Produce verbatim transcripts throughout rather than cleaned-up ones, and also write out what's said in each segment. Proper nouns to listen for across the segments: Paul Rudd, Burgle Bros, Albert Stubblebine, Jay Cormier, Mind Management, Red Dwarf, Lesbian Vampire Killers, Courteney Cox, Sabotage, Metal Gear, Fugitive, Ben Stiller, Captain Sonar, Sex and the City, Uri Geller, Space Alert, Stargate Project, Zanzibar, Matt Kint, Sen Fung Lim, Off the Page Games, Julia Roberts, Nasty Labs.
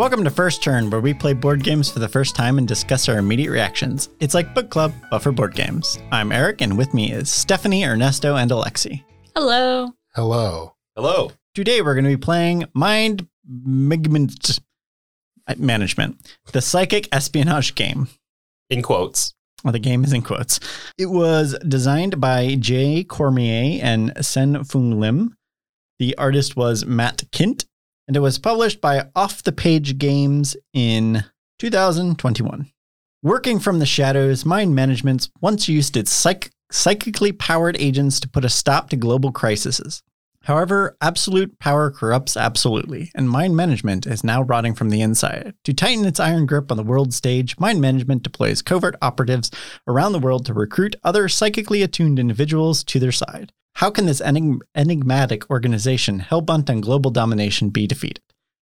Welcome to First Turn, where we play board games for the first time and discuss our immediate reactions. It's like book club, but for board games. I'm Eric, and with me is Stephanie, Ernesto, and Alexi. Hello. Hello. Hello. Today we're going to be playing Mind Management, the psychic espionage game. In quotes. Well, the game is in quotes. It was designed by Jay Cormier and Sen Fung Lim. The artist was Matt Kint, and it was published by Off the Page Games in two thousand twenty-one. Working from the shadows, Mind Management once used its psych- psychically powered agents to put a stop to global crises. However, absolute power corrupts absolutely, and Mind Management is now rotting from the inside. To tighten its iron grip on the world stage, Mind Management deploys covert operatives around the world to recruit other psychically attuned individuals to their side. How can this enig- enigmatic organization hellbent on global domination be defeated?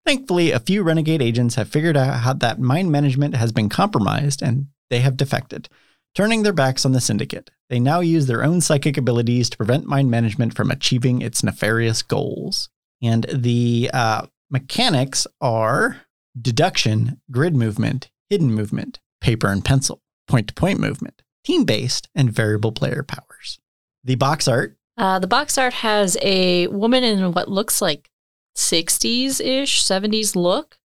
Thankfully, a few renegade agents have figured out how that Mind Management has been compromised, and they have defected, turning their backs on the syndicate. They now use their own psychic abilities to prevent Mind Management from achieving its nefarious goals. And the uh, mechanics are deduction, grid movement, hidden movement, paper and pencil, point-to-point movement, team-based, and variable player powers. The box art. Uh, the box art has a woman in what looks like sixties-ish, seventies look.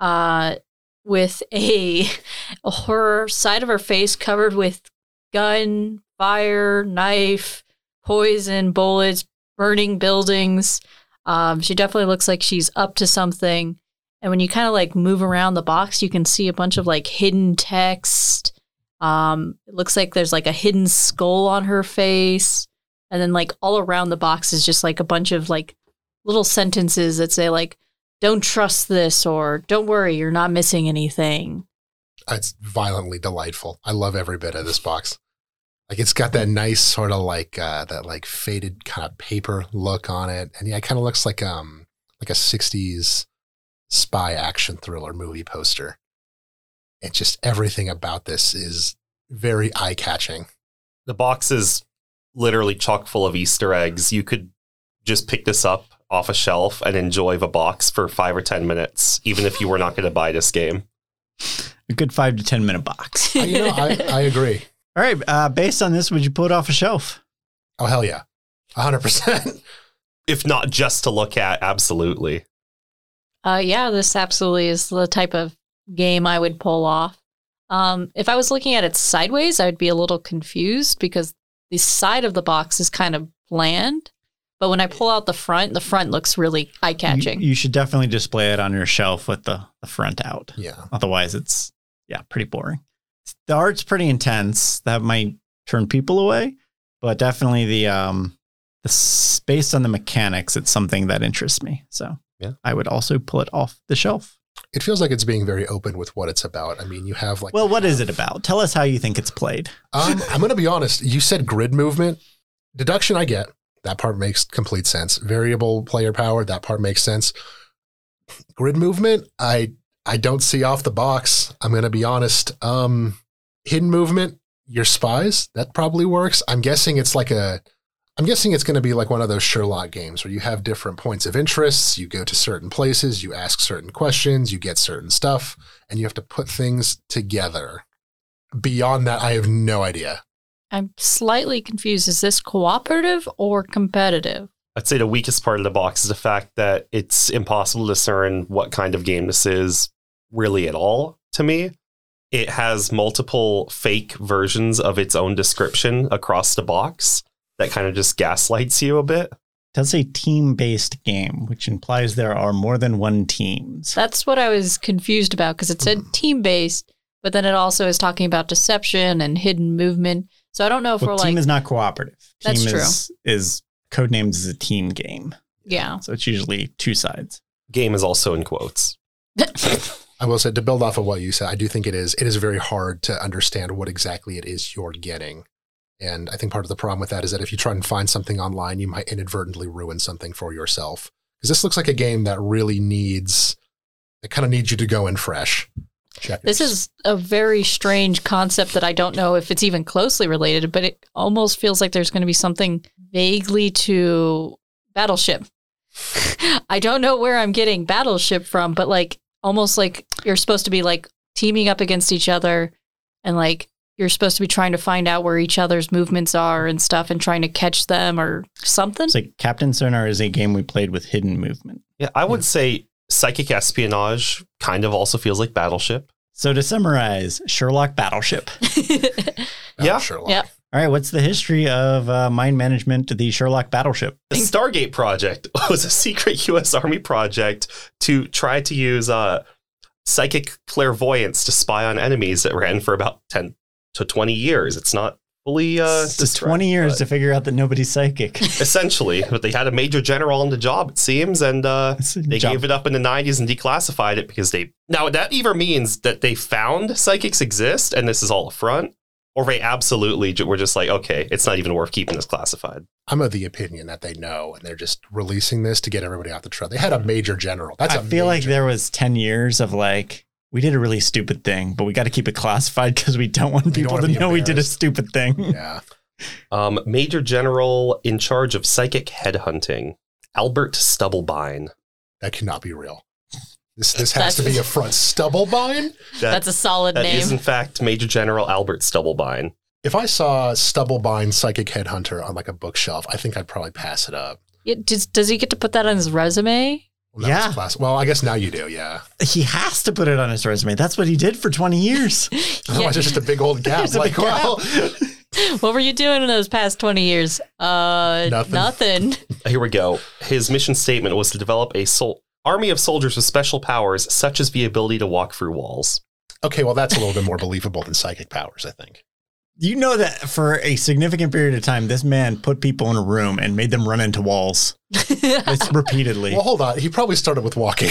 Uh with a her side of her face covered with gun, fire, knife, poison, bullets, burning buildings. Um, she definitely looks like she's up to something. And when you kind of like move around the box, you can see a bunch of like hidden text. Um, it looks like there's like a hidden skull on her face. And then like all around the box is just like a bunch of like little sentences that say like, don't trust this, or don't worry, you're not missing anything. It's violently delightful. I love every bit of this box. Like it's got that nice sort of like uh, that like faded kind of paper look on it, and yeah, it kind of looks like um like a sixties spy action thriller movie poster. And just everything about this is very eye catching. The box is literally chock full of Easter eggs. You could just pick this up off a shelf and enjoy the box for five or ten minutes, even if you were not going to buy this game. A good five to ten minute box. uh, you know, I, I agree. All right. Uh, based on this, would you pull it off a shelf? Oh, hell yeah. one hundred percent. If not just to look at, absolutely. Uh, yeah, this absolutely is the type of game I would pull off. Um, if I was looking at it sideways, I'd be a little confused because the side of the box is kind of bland. But when I pull out the front, the front looks really eye-catching. You, you should definitely display it on your shelf with the, the front out. Yeah. Otherwise, it's, yeah, pretty boring. The art's pretty intense. That might turn people away. But definitely, the um, the based on the mechanics, it's something that interests me. So yeah. I would also pull it off the shelf. It feels like it's being very open with what it's about. I mean, you have like... Well, what is it about? Tell us how you think it's played. Um, I'm going to be honest. You said grid movement. Deduction, I get. That part makes complete sense. Variable player power, that part makes sense. Grid movement, I I don't see off the box. I'm going to be honest. Um, hidden movement, your spies, that probably works. I'm guessing it's like a, I'm guessing it's going to be like one of those Sherlock games where you have different points of interests, you go to certain places, you ask certain questions, you get certain stuff, and you have to put things together. Beyond that, I have no idea. I'm slightly confused. Is this cooperative or competitive? I'd say the weakest part of the box is the fact that it's impossible to discern what kind of game this is really at all to me. It has multiple fake versions of its own description across the box that kind of just gaslights you a bit. It does say team-based game, which implies there are more than one teams. That's what I was confused about because it said mm. team-based, but then it also is talking about deception and hidden movement. So I don't know if well, we're team like... Team is not cooperative. That's team true. Is, is Codenames is a team game. Yeah. So it's usually two sides. Game is also in quotes. I will say, to build off of what you said, I do think it is. It is very hard to understand what exactly it is you're getting. And I think part of the problem with that is that if you try and find something online, you might inadvertently ruin something for yourself. Because this looks like a game that really needs... It kind of needs you to go in fresh. Checkers. This is a very strange concept that I don't know if it's even closely related, but it almost feels like there's going to be something vaguely to Battleship. I don't know where I'm getting Battleship from, but like almost like you're supposed to be like teaming up against each other, and like you're supposed to be trying to find out where each other's movements are and stuff, and trying to catch them or something. It's like Captain Sonar is a game we played with hidden movement. Yeah, I would yeah. say psychic espionage kind of also feels like Battleship. So to summarize, Sherlock Battleship. yeah. Sherlock. Yeah. All right, what's the history of uh, Mind Management, the Sherlock Battleship? The Stargate Project was a secret U S Army project to try to use uh, psychic clairvoyance to spy on enemies that ran for about ten to twenty years. It's not fully... Uh, it's twenty years to figure out that nobody's psychic. Essentially, but they had a major general on the job, it seems, and uh, they job. gave it up in the nineties and declassified it because they... Now, that either means that they found psychics exist, and this is all a front, or they absolutely were just like, okay, it's not even worth keeping this classified. I'm of the opinion that they know, and they're just releasing this to get everybody off the trail. They had a major general. That's I a feel major. Like there was ten years of like, we did a really stupid thing, but we got to keep it classified because we don't want we people don't want to, to know we did a stupid thing. Yeah. um, major general in charge of psychic headhunting, Albert Stubblebine. That cannot be real. This this has that's, to be a front. Stubblebine? That, that's a solid that name. That is, in fact, Major General Albert Stubblebine. If I saw Stubblebine Psychic Headhunter on, like, a bookshelf, I think I'd probably pass it up. Yeah, does, does he get to put that on his resume? Well, yeah. Class- well, I guess now you do, yeah. He has to put it on his resume. That's what he did for twenty years. Otherwise, yeah. It's just a big old gap. Like, big well... Gap. What were you doing in those past twenty years? Uh, Nothing. Nothing. Here we go. His mission statement was to develop a soul... army of soldiers with special powers, such as the ability to walk through walls. Okay, well, that's a little bit more believable than psychic powers, I think. You know that for a significant period of time, this man put people in a room and made them run into walls. It's repeatedly. Well, hold on. He probably started with walking.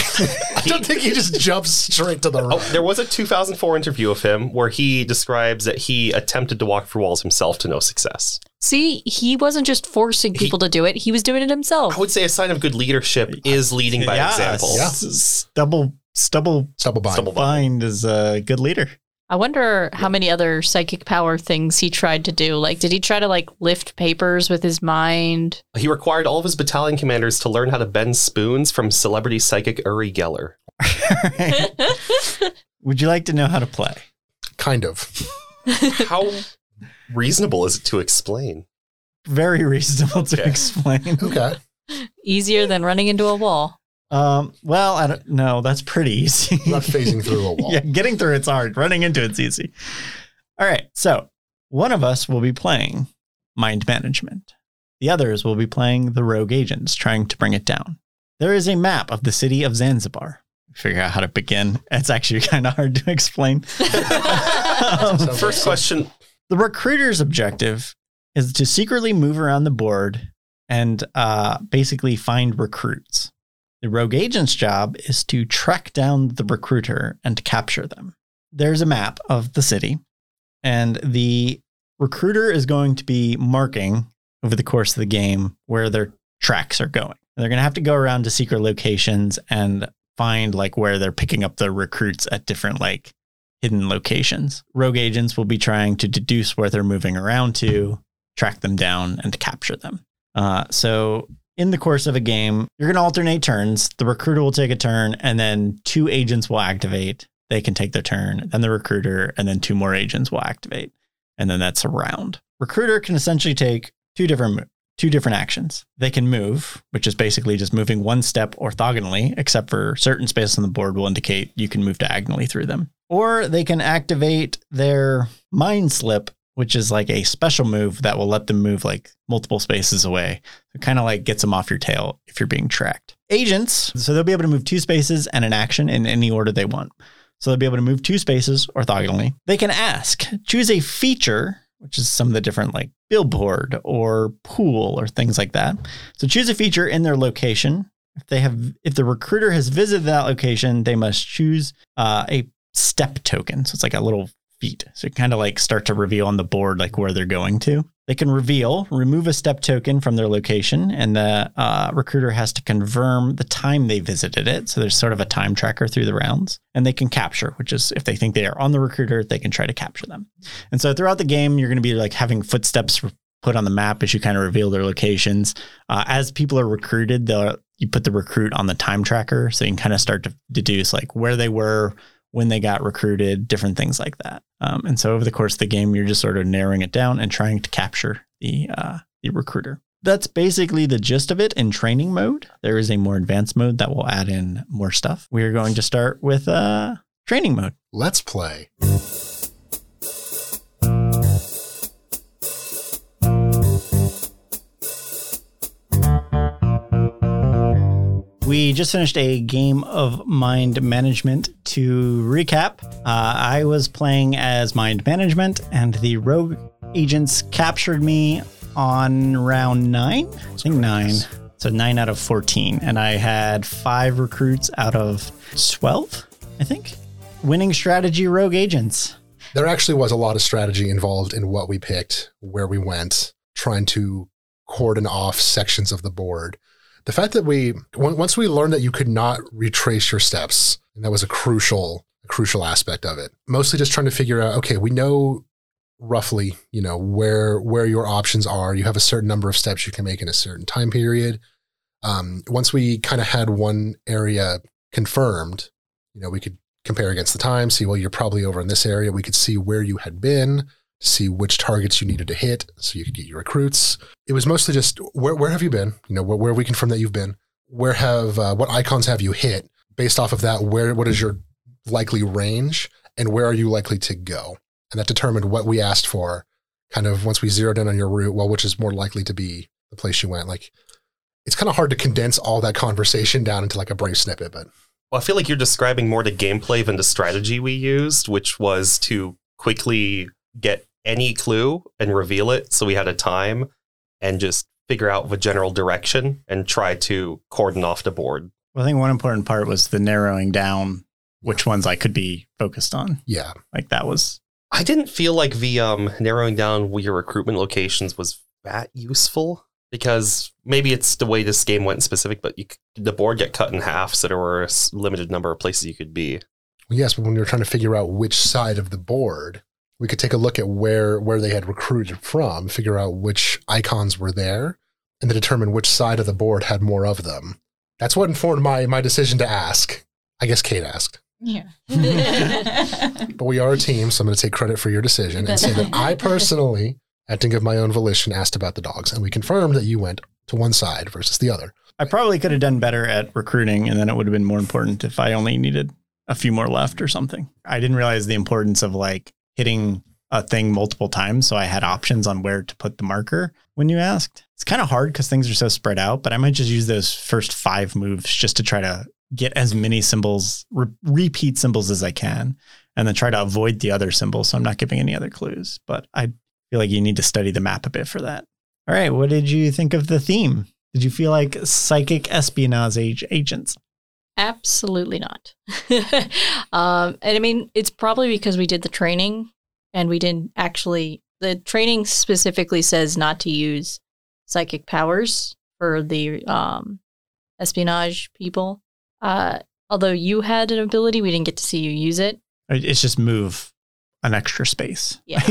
I don't think he just jumped straight to the room. Oh, there was a two thousand four interview of him where he describes that he attempted to walk through walls himself to no success. See, he wasn't just forcing people he, to do it. He was doing it himself. I would say a sign of good leadership is leading by yeah, example. Yeah. Stubble, stubble, Stubblebine. Stubblebine is a good leader. I wonder how many other psychic power things he tried to do. Like, did he try to, like, lift papers with his mind? He required all of his battalion commanders to learn how to bend spoons from celebrity psychic Uri Geller. Would you like to know how to play? Kind of. How reasonable is it to explain? Very reasonable okay. to explain. Okay. Easier than running into a wall. Um, well, I don't know. That's pretty easy. Not phasing through a wall. Yeah, getting through it's hard. Running into it's easy. All right. So one of us will be playing Mind Management. The others will be playing the rogue agents, trying to bring it down. There is a map of the city of Zanzibar. Figure out how to begin. It's actually kind of hard to explain. um, First question. The recruiter's objective is to secretly move around the board and uh, basically find recruits. The rogue agent's job is to track down the recruiter and capture them. There's a map of the city, and the recruiter is going to be marking over the course of the game where their tracks are going. And they're going to have to go around to secret locations and find like where they're picking up the recruits at different like hidden locations. Rogue agents will be trying to deduce where they're moving around to, track them down, and capture them. Uh, so... In the course of a game, you're going to alternate turns. The recruiter will take a turn, and then two agents will activate. They can take their turn, then the recruiter, and then two more agents will activate. And then that's a round. Recruiter can essentially take two different two different actions. They can move, which is basically just moving one step orthogonally, except for certain spaces on the board will indicate you can move diagonally through them. Or they can activate their mind slip, which is like a special move that will let them move like multiple spaces away. It kind of like gets them off your tail if you're being tracked. Agents, so they'll be able to move two spaces and an action in any order they want. So they'll be able to move two spaces orthogonally. They can ask, choose a feature, which is some of the different like billboard or pool or things like that. So choose a feature in their location. If they have, if the recruiter has visited that location, they must choose uh, a step token. So it's like a little feet. So you kind of like start to reveal on the board, like where they're going to. They can reveal, remove a step token from their location, and the uh, recruiter has to confirm the time they visited it. So there's sort of a time tracker through the rounds, and they can capture, which is if they think they are on the recruiter, they can try to capture them. And so throughout the game, you're going to be like having footsteps put on the map as you kind of reveal their locations. Uh, as people are recruited, the you put the recruit on the time tracker, so you can kind of start to deduce like where they were, when they got recruited, different things like that. Um, and so over the course of the game, you're just sort of narrowing it down and trying to capture the uh, the recruiter. That's basically the gist of it in training mode. There is a more advanced mode that will add in more stuff. We are going to start with uh, training mode. Let's play. We just finished a game of Mind Management. To recap, uh, I was playing as Mind Management, and the rogue agents captured me on round nine. I think nine. So nine out of fourteen. And I had five recruits out of twelve, I think. Winning strategy, rogue agents. There actually was a lot of strategy involved in what we picked, where we went, trying to cordon off sections of the board. The fact that we, once we learned that you could not retrace your steps, and that was a crucial, a crucial aspect of it. Mostly just trying to figure out, okay, we know roughly, you know, where where your options are. You have a certain number of steps you can make in a certain time period. Um, once we kind of had one area confirmed, you know, we could compare against the time, see, well, you're probably over in this area. We could see where you had been, see which targets you needed to hit so you could get your recruits. It was mostly just where where have you been? You know, where, where we confirm that you've been? Where have, uh, what icons have you hit? Based off of that, where what is your likely range and where are you likely to go? And that determined what we asked for kind of once we zeroed in on your route, well, which is more likely to be the place you went. Like, it's kind of hard to condense all that conversation down into like a brief snippet, but. Well, I feel like you're describing more the gameplay than the strategy we used, which was to quickly get any clue and reveal it. So we had a time and just figure out the general direction and try to cordon off the board. Well, I think one important part was the narrowing down which ones I could be focused on. Yeah. Like that was. I didn't feel like the um, narrowing down your recruitment locations was that useful because maybe it's the way this game went in specific, but you, the board got cut in half. So there were a limited number of places you could be. Well, yes. But when we were trying to figure out which side of the board, we could take a look at where, where they had recruited from, figure out which icons were there, and then determine which side of the board had more of them. That's what informed my my decision to ask. I guess Kate asked. Yeah. But we are a team, so I'm going to take credit for your decision and say that I personally, acting of my own volition, asked about the dogs, and we confirmed that you went to one side versus the other. I probably could have done better at recruiting, and then it would have been more important if I only needed a few more left or something. I didn't realize the importance of like hitting a thing multiple times, so I had options on where to put the marker when you asked. It's kind of hard because things are so spread out, but I might just use those first five moves just to try to get as many symbols, re- repeat symbols as I can, and then try to avoid the other symbols. So I'm not giving any other clues, but I feel like you need to study the map a bit for that. All right. What did you think of the theme? Did you feel like psychic espionage agents? Absolutely not. um, and I mean, it's probably because we did the training and we didn't actually, the training specifically says not to use psychic powers for the um, espionage people. Uh, although you had an ability, we didn't get to see you use it. It's just move an extra space. Yeah.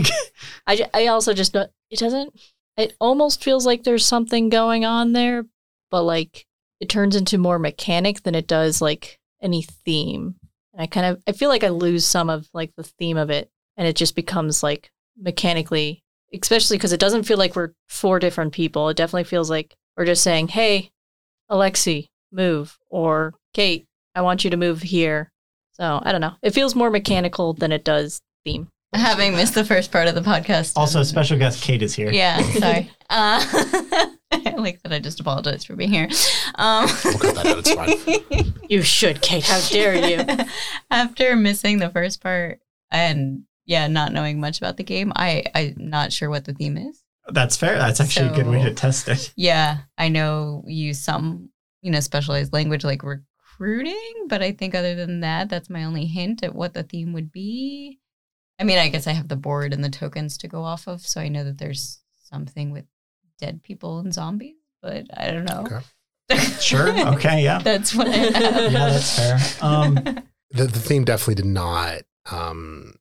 I, I also just, don't, it doesn't, it almost feels like there's something going on there, but like it turns into more mechanic than it does like any theme. And I kind of, I feel like I lose some of like the theme of it and it just becomes like mechanically, especially because it doesn't feel like we're four different people. It definitely feels like we're just saying, hey, Alexi, move, or Kate, I want you to move here. So I don't know. It feels more mechanical than it does theme. Having missed the first part of the podcast. Also, special guest Kate is here. Yeah, sorry. uh, I like that I just apologize for being here. Um, we'll cut that out. It's fine. You should, Kate. How dare you? After missing the first part and yeah, not knowing much about the game, I, I'm not sure what the theme is. That's fair. That's actually so, a good way to test it. Yeah, I know you use some, you know, specialized language like recruiting, but I think other than that, that's my only hint at what the theme would be. I mean, I guess I have the board and the tokens to go off of, so I know that there's something with dead people and zombies, but I don't know. Okay. Sure. Okay. Yeah. That's what I have. Yeah, that's fair. Um, the, the theme definitely did not um,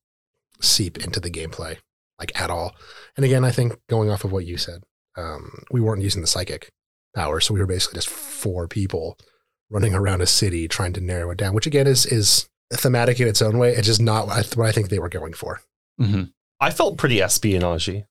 seep into the gameplay. Like at all. And again, I think going off of what you said, um, we weren't using the psychic power, so we were basically just four people running around a city trying to narrow it down, which again is is thematic in its own way. It's just not what I, th- what I think they were going for. Mm-hmm. I felt pretty espionage-y.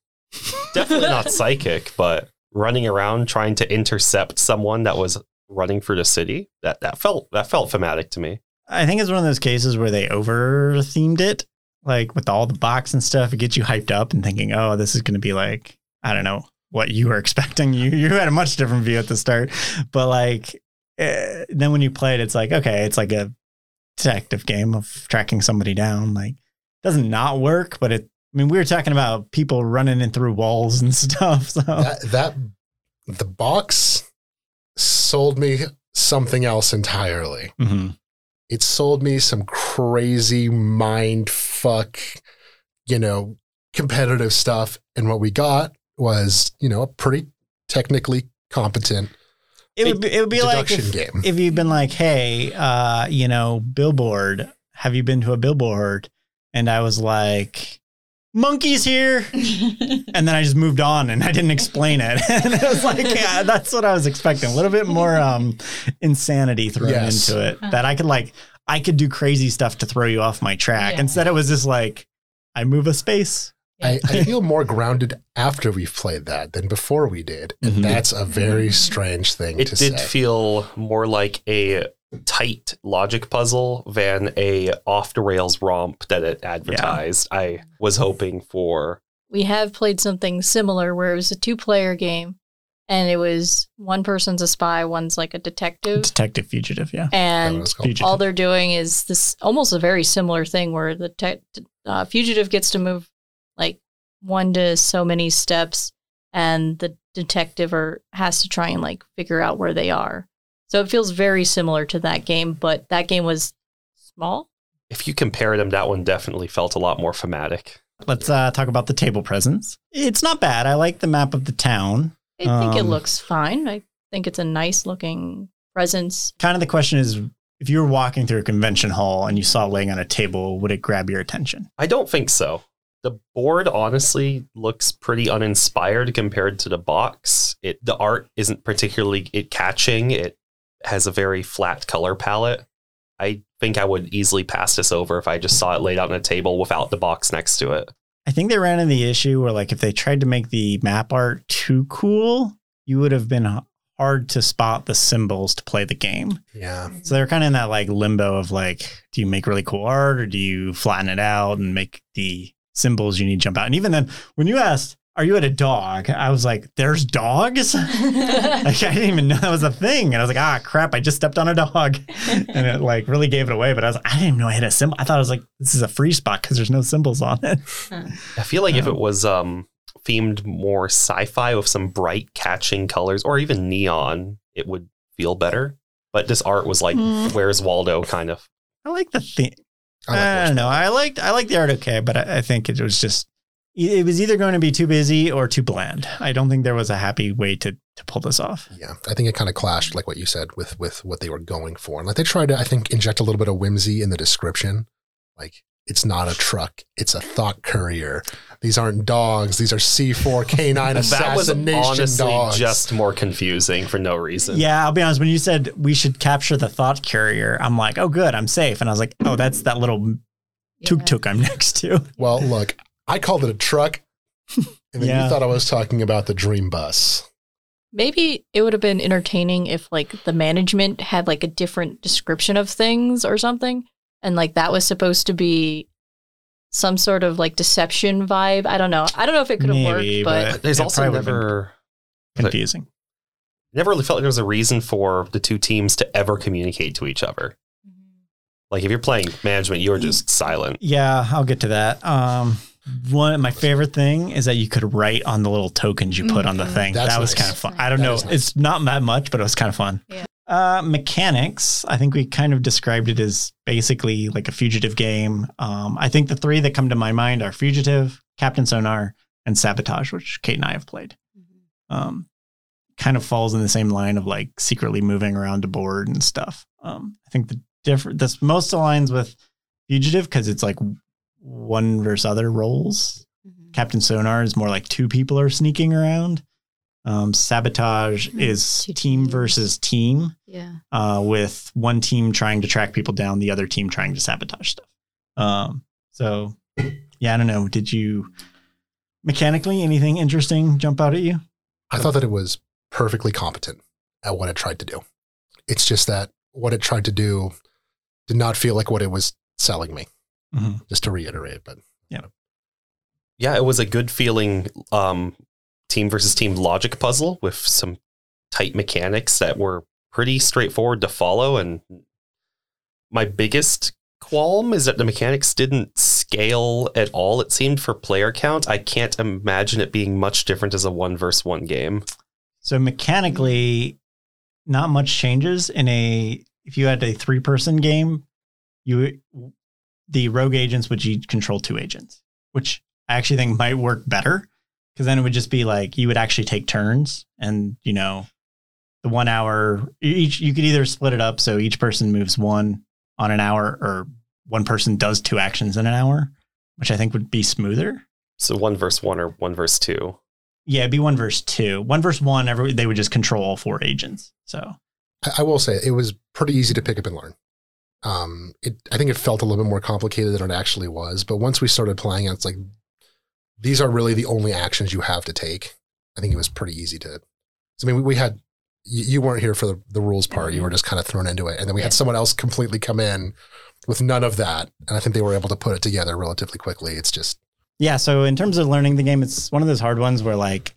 Definitely not psychic, but running around trying to intercept someone that was running through the city, that that felt that felt thematic to me. I think it's one of those cases where they over themed it, like with all the box and stuff. It gets you hyped up and thinking, oh, this is going to be like, I don't know what you were expecting. You you had a much different view at the start, but like eh, then when you play it, it's like, okay, it's like a detective game of tracking somebody down. Like, it doesn't not work, but it. I mean, we were talking about people running in through walls and stuff. So that, that the box sold me something else entirely. Mm-hmm. It sold me some crazy mind fuck, you know, competitive stuff. And what we got was, you know, a pretty technically competent it would be, it would be like if, game. If you've been like, hey, uh, you know, Billboard, have you been to a Billboard? And I was like, monkeys here. And then I just moved on and I didn't explain it. And I was like, yeah, that's what I was expecting. A little bit more um, insanity thrown yes. into it that I could like, I could do crazy stuff to throw you off my track. Yeah. Instead, it was just like, I move a space. I, I feel more grounded after we've played that than before we did. And mm-hmm. that's a very strange thing it to say. It did feel more like a tight logic puzzle than a off the rails romp that it advertised. Yeah. I was hoping for. We have played something similar where it was a two player game and it was one person's a spy, one's like a detective. Detective Fugitive, yeah. And all they're doing is this almost a very similar thing where the te- uh, fugitive gets to move like one to so many steps and the detective or has to try and like figure out where they are. So it feels very similar to that game, but that game was small. If you compare them, that one definitely felt a lot more thematic. Let's uh, talk about the table presence. It's not bad. I like the map of the town. I um, think it looks fine. I think it's a nice looking presence. Kind of the question is, if you were walking through a convention hall and you saw laying on a table, would it grab your attention? I don't think so. The board honestly looks pretty uninspired compared to the box. It the art isn't particularly it catching. It has a very flat color palette. I think I would easily pass this over if I just saw it laid out on a table without the box next to it. I think they ran into the issue where like if they tried to make the map art too cool, you would have been hard to spot the symbols to play the game. Yeah. So they're kind of in that like limbo of like, do you make really cool art or do you flatten it out and make the symbols you need to jump out? And even then, when you asked, are you at a dog? I was like, there's dogs? Like, I didn't even know that was a thing. And I was like, ah, crap, I just stepped on a dog. And it like really gave it away. But I was like, I didn't even know I had a symbol. I thought I was like, this is a free spot because there's no symbols on it. I feel like um, if it was um, themed more sci-fi with some bright catching colors or even neon, it would feel better. But this art was like, mm. Where's Waldo kind of. I like the theme. I, like I don't know. I liked, I liked the art okay, but I, I think it was just. It was either going to be too busy or too bland. I don't think there was a happy way to, to pull this off. Yeah, I think it kind of clashed, like what you said, with with what they were going for. And like they tried to, I think, inject a little bit of whimsy in the description. Like, it's not a truck. It's a thought courier. These aren't dogs. These are C four canine assassination dogs. That was honestly just more confusing for no reason. Yeah, I'll be honest. When you said we should capture the thought courier, I'm like, oh, good, I'm safe. And I was like, oh, that's that little yeah. tuk-tuk I'm next to. Well, look. I called it a truck, and then yeah. you thought I was talking about the dream bus. Maybe it would have been entertaining if, like, the management had, like, a different description of things or something, and, like, that was supposed to be some sort of, like, deception vibe. I don't know. I don't know if it could have worked, but... but there's also never... confusing. Never really felt like there was a reason for the two teams to ever communicate to each other. Like, if you're playing management, you're just silent. Yeah, I'll get to that. Um... One, my favorite thing is that you could write on the little tokens you put mm-hmm. on the thing. That's that was nice. Kind of fun. I don't that know. Nice. It's not that much, but it was kind of fun. Yeah. Uh, mechanics. I think we kind of described it as basically like a fugitive game. Um, I think the three that come to my mind are Fugitive, Captain Sonar, and Sabotage, which Kate and I have played. Mm-hmm. Um, kind of falls in the same line of like secretly moving around a board and stuff. Um, I think the different this most aligns with Fugitive because it's like one versus other roles. Mm-hmm. Captain Sonar is more like two people are sneaking around. Um, Sabotage mm-hmm. is team versus team. Yeah. Uh, with one team trying to track people down, the other team trying to sabotage stuff. Um, so, yeah, I don't know. Did you mechanically anything interesting jump out at you? I thought that it was perfectly competent at what it tried to do. It's just that what it tried to do did not feel like what it was selling me. Mm-hmm. Just to reiterate, but yeah, you know. Yeah, it was a good feeling. Um, team versus team logic puzzle with some tight mechanics that were pretty straightforward to follow. And my biggest qualm is that the mechanics didn't scale at all. It seemed for player count. I can't imagine it being much different as a one versus one game. So mechanically, not much changes in a, if you had a three person game, you the rogue agents would each control two agents, which I actually think might work better, because then it would just be like you would actually take turns, and you know, the one hour each, you could either split it up so each person moves one on an hour, or one person does two actions in an hour, which I think would be smoother. So one versus one or one versus two. Yeah, it'd be one versus two. One versus one, every, they would just control all four agents. So I will say it was pretty easy to pick up and learn. Um, it, I think it felt a little bit more complicated than it actually was. But once we started playing, it's like, these are really the only actions you have to take. I think it was pretty easy to, I mean, we, we had, you, you weren't here for the, the rules part. You were just kind of thrown into it. And then we yeah. had someone else completely come in with none of that. And I think they were able to put it together relatively quickly. It's just. Yeah. So in terms of learning the game, it's one of those hard ones where like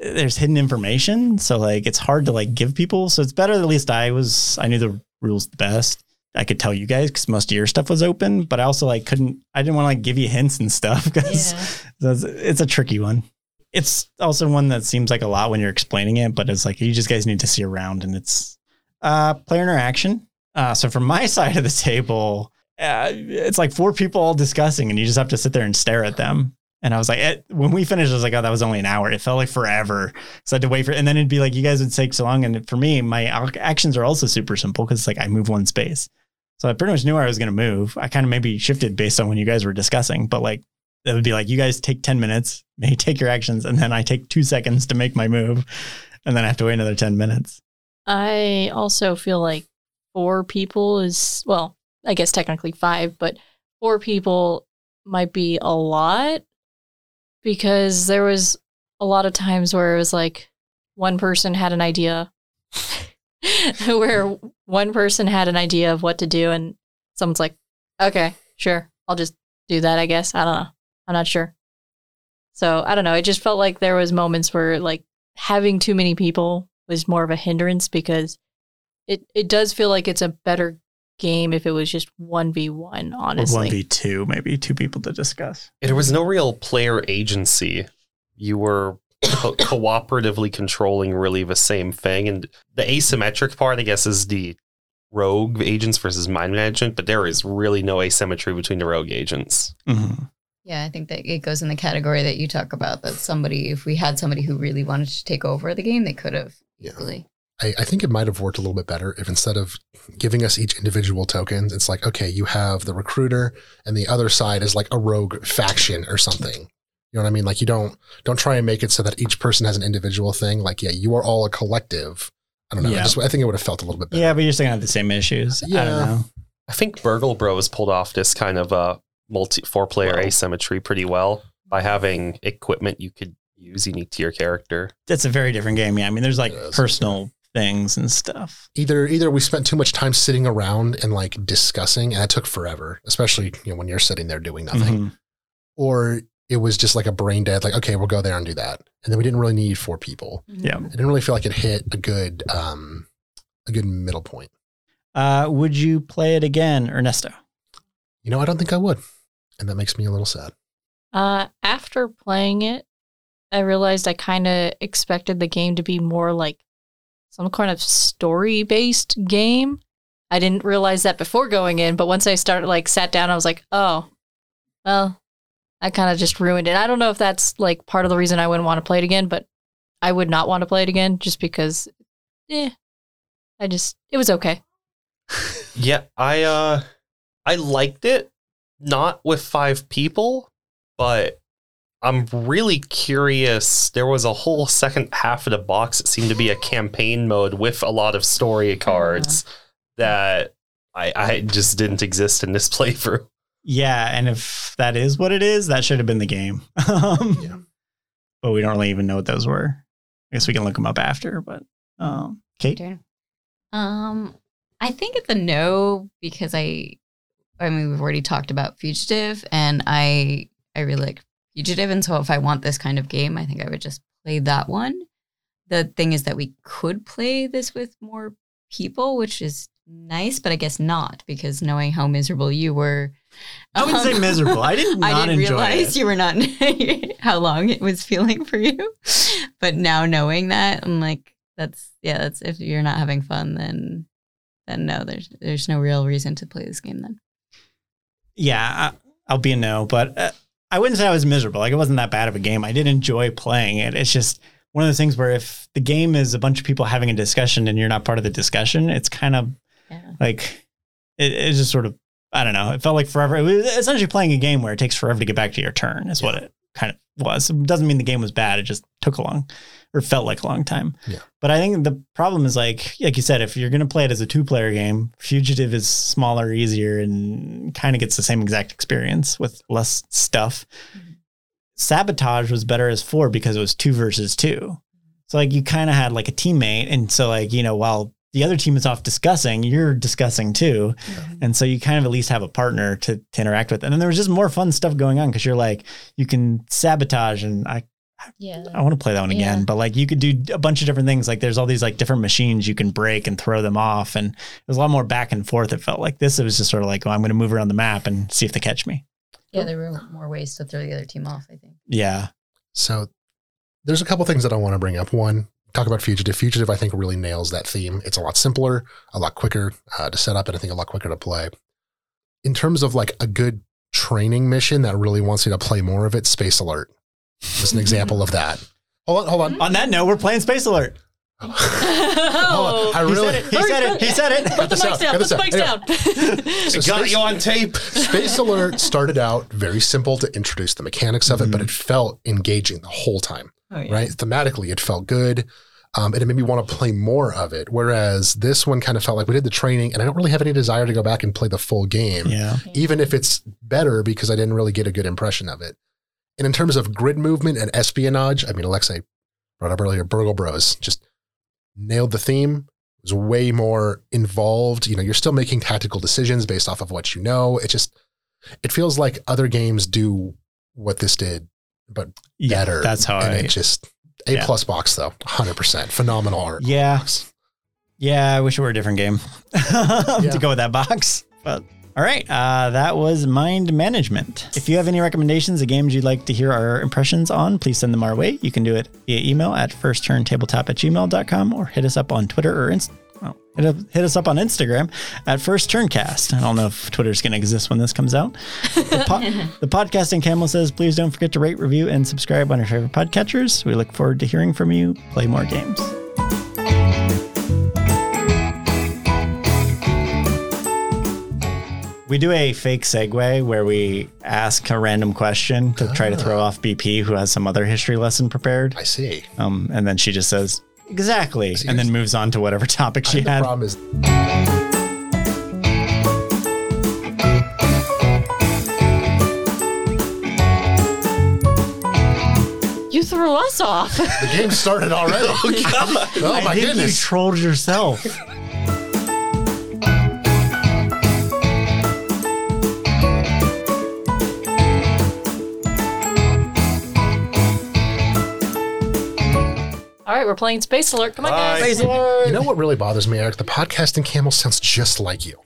there's hidden information. So like, it's hard to like give people. So it's better. At least I was, I knew the rules the best. I could tell you guys because most of your stuff was open, but I also like couldn't, I didn't want to like give you hints and stuff because yeah. it's, it's a tricky one. It's also one that seems like a lot when you're explaining it, but it's like, you just guys need to see around, and it's uh, player interaction. Uh, so from my side of the table, uh, it's like four people all discussing, and you just have to sit there and stare at them. And I was like, it, when we finished, I was like, oh, that was only an hour. It felt like forever. So I had to wait for it. And then it'd be like, you guys would take so long. And for me, my actions are also super simple because it's like I move one space. So I pretty much knew where I was going to move. I kind of maybe shifted based on when you guys were discussing, but like, that would be like, you guys take ten minutes, may take your actions. And then I take two seconds to make my move. And then I have to wait another ten minutes. I also feel like four people is, well, I guess technically five, but four people might be a lot, because there was a lot of times where it was like one person had an idea where one person had an idea of what to do, and someone's like, okay, sure, I'll just do that, I guess. I don't know. I'm not sure. So I don't know. It just felt like there was moments where like having too many people was more of a hindrance, because it, it does feel like it's a better game if it was just one v one, honestly. Or one v two, maybe two people to discuss. There was no real player agency. You were co- cooperatively controlling really the same thing. And the asymmetric part, I guess, is the rogue agents versus mind management, but there is really no asymmetry between the rogue agents. Mm-hmm. Yeah, I think that it goes in the category that you talk about, that somebody, if we had somebody who really wanted to take over the game, they could have easily. Yeah. I, I think it might have worked a little bit better if, instead of giving us each individual tokens, it's like, okay, you have the recruiter and the other side is like a rogue faction or something. You know what I mean? Like, you don't don't try and make it so that each person has an individual thing. Like, yeah, you are all a collective. I don't know. Yeah. I, just, I think it would have felt a little bit better. Yeah, but you're still going to have the same issues. Yeah. I don't know. I think Burgle Bros pulled off this kind of uh, multi four-player wow. asymmetry pretty well by having equipment you could use unique to your character. That's a very different game. Yeah, I mean, there's like yeah, personal... things and stuff. Either either we spent too much time sitting around and like discussing, and it took forever, especially, you know, when you're sitting there doing nothing. Mm-hmm. Or it was just like a brain dead, like, okay, we'll go there and do that. And then we didn't really need four people. Yeah. I didn't really feel like it hit a good um a good middle point. Uh would you play it again, Ernesto? You know, I don't think I would. And that makes me a little sad. Uh after playing it, I realized I kind of expected the game to be more like some kind of story-based game. I didn't realize that before going in, but once I started, like, sat down, I was like, oh, well, I kind of just ruined it. I don't know if that's, like, part of the reason I wouldn't want to play it again, but I would not want to play it again just because, eh, I just, it was okay. Yeah, I, uh, I liked it, not with five people, but... I'm really curious. There was a whole second half of the box that seemed to be a campaign mode with a lot of story cards yeah. that I, I just didn't exist in this playthrough. Yeah, and if that is what it is, that should have been the game. um, yeah. But we don't really even know what those were. I guess we can look them up after, but um, Kate? Um, I think it's a no because I, I mean, we've already talked about Fugitive, and I, I really like Fugitive, and so if I want this kind of game, I think I would just play that one. The thing is that we could play this with more people, which is nice, but I guess not, because knowing how miserable you were. I wouldn't um, say miserable. I did not I didn't enjoy realize it. You were not how long it was feeling for you. But now knowing that, I'm like, that's yeah, that's if you're not having fun, then then no, there's there's no real reason to play this game then. Yeah, I, I'll be a no, but uh, I wouldn't say I was miserable. Like, it wasn't that bad of a game. I did enjoy playing it. It's just one of the things where if the game is a bunch of people having a discussion and you're not part of the discussion, it's kind of yeah. like it, it's just sort of, I don't know. It felt like forever. It was essentially playing a game where it takes forever to get back to your turn is yeah. what it kind of was. It doesn't mean the game was bad. It just took a long or felt like a long time. Yeah. But I think the problem is, like, like you said, if you're going to play it as a two player game, Fugitive is smaller, easier, and kind of gets the same exact experience with less stuff. Mm-hmm. Sabotage was better as four because it was two versus two. So like you kind of had like a teammate. And so like, you know, while the other team is off discussing, you're discussing too. Yeah. And so you kind of at least have a partner to, to interact with. And then there was just more fun stuff going on because you're like, you can sabotage and I yeah. I want to play that one again. Yeah. But like you could do a bunch of different things. Like there's all these like different machines you can break and throw them off. And there's a lot more back and forth. It felt like this. It was just sort of like, oh, I'm going to move around the map and see if they catch me. Yeah, there were more ways to throw the other team off, I think. Yeah. So there's a couple things that I want to bring up. One, talk about Fugitive. Fugitive, I think, really nails that theme. It's a lot simpler, a lot quicker uh, to set up, and I think a lot quicker to play. In terms of like a good training mission that really wants you to play more of it, Space Alert is an example of that. Hold on, hold on. On that note, we're playing Space Alert. Oh. Oh. I really, he said it. He said it. He said it. Put the mics down. Put the mics down. Anyway. So got Space, you on tape. Space Alert started out very simple to introduce the mechanics of mm-hmm. it, but it felt engaging the whole time. Oh, yeah. Right? Thematically, it felt good. Um, and it made me want to play more of it. Whereas this one kind of felt like we did the training and I don't really have any desire to go back and play the full game, yeah. even if it's better because I didn't really get a good impression of it. And in terms of grid movement and espionage, I mean, Alexei brought up earlier, Burgle Bros just nailed the theme. It was way more involved. You know, you're still making tactical decisions based off of what you know. It just, it feels like other games do what this did, but yeah, better. That's how and I it just... A yeah. plus box though, one hundred percent phenomenal art. Yeah, box. yeah. I wish it were a different game yeah. to go with that box. But all right, uh, that was Mind Management. If you have any recommendations of games you'd like to hear our impressions on, please send them our way. You can do it via email at first turn tabletop at gmail dot com or hit us up on Twitter or Insta. Well, hit, up, hit us up on Instagram at First Turncast. I don't know if Twitter's going to exist when this comes out. The, po- the podcasting camel says, please don't forget to rate, review, and subscribe on your favorite podcatchers. We look forward to hearing from you. Play more games. We do a fake segue where we ask a random question to oh. try to throw off B P, who has some other history lesson prepared. I see. Um, and then she just says, exactly. Seriously. And then moves on to whatever topic she had. The problem is. You threw us off. The game started already. Oh, God. Oh my I think goodness. You trolled yourself. All right, we're playing Space Alert. Come on, guys. Space Alert. You know what really bothers me, Eric? The podcasting camel sounds just like you.